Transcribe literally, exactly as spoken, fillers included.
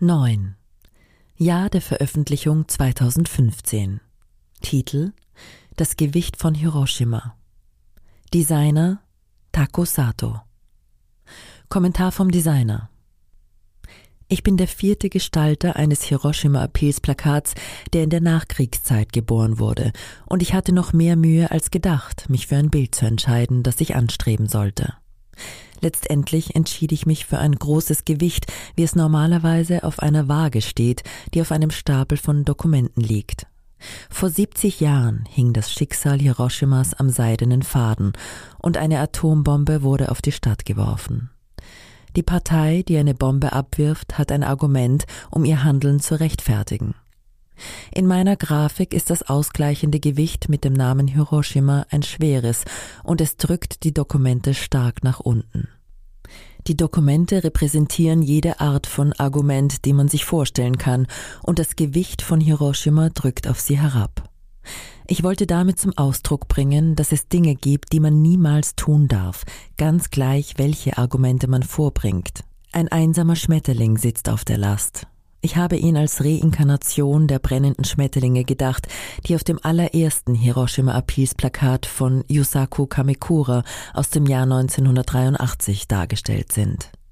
neun. Jahr der Veröffentlichung zweitausendfünfzehn. Titel: Das Gewicht von Hiroshima. Designer: Taku Satoh. Kommentar vom Designer: Ich bin der vierte Gestalter eines Hiroshima-Appeals-Plakats, der in der Nachkriegszeit geboren wurde, und ich hatte noch mehr Mühe als gedacht, mich für ein Bild zu entscheiden, das ich anstreben sollte. Letztendlich entschied ich mich für ein großes Gewicht, wie es normalerweise auf einer Waage steht, die auf einem Stapel von Dokumenten liegt. Vor siebzig Jahren hing das Schicksal Hiroshimas am seidenen Faden und eine Atombombe wurde auf die Stadt geworfen. Die Partei, die eine Bombe abwirft, hat ein Argument, um ihr Handeln zu rechtfertigen. In meiner Grafik ist das ausgleichende Gewicht mit dem Namen Hiroshima ein schweres und es drückt die Dokumente stark nach unten. Die Dokumente repräsentieren jede Art von Argument, die man sich vorstellen kann, und das Gewicht von Hiroshima drückt auf sie herab. Ich wollte damit zum Ausdruck bringen, dass es Dinge gibt, die man niemals tun darf, ganz gleich, welche Argumente man vorbringt. Ein einsamer Schmetterling sitzt auf der Last. Ich habe ihn als Reinkarnation der brennenden Schmetterlinge gedacht, die auf dem allerersten Hiroshima-Appeals-Plakat von Yusaku Kamekura aus dem Jahr neunzehnhundertdreiundachtzig dargestellt sind.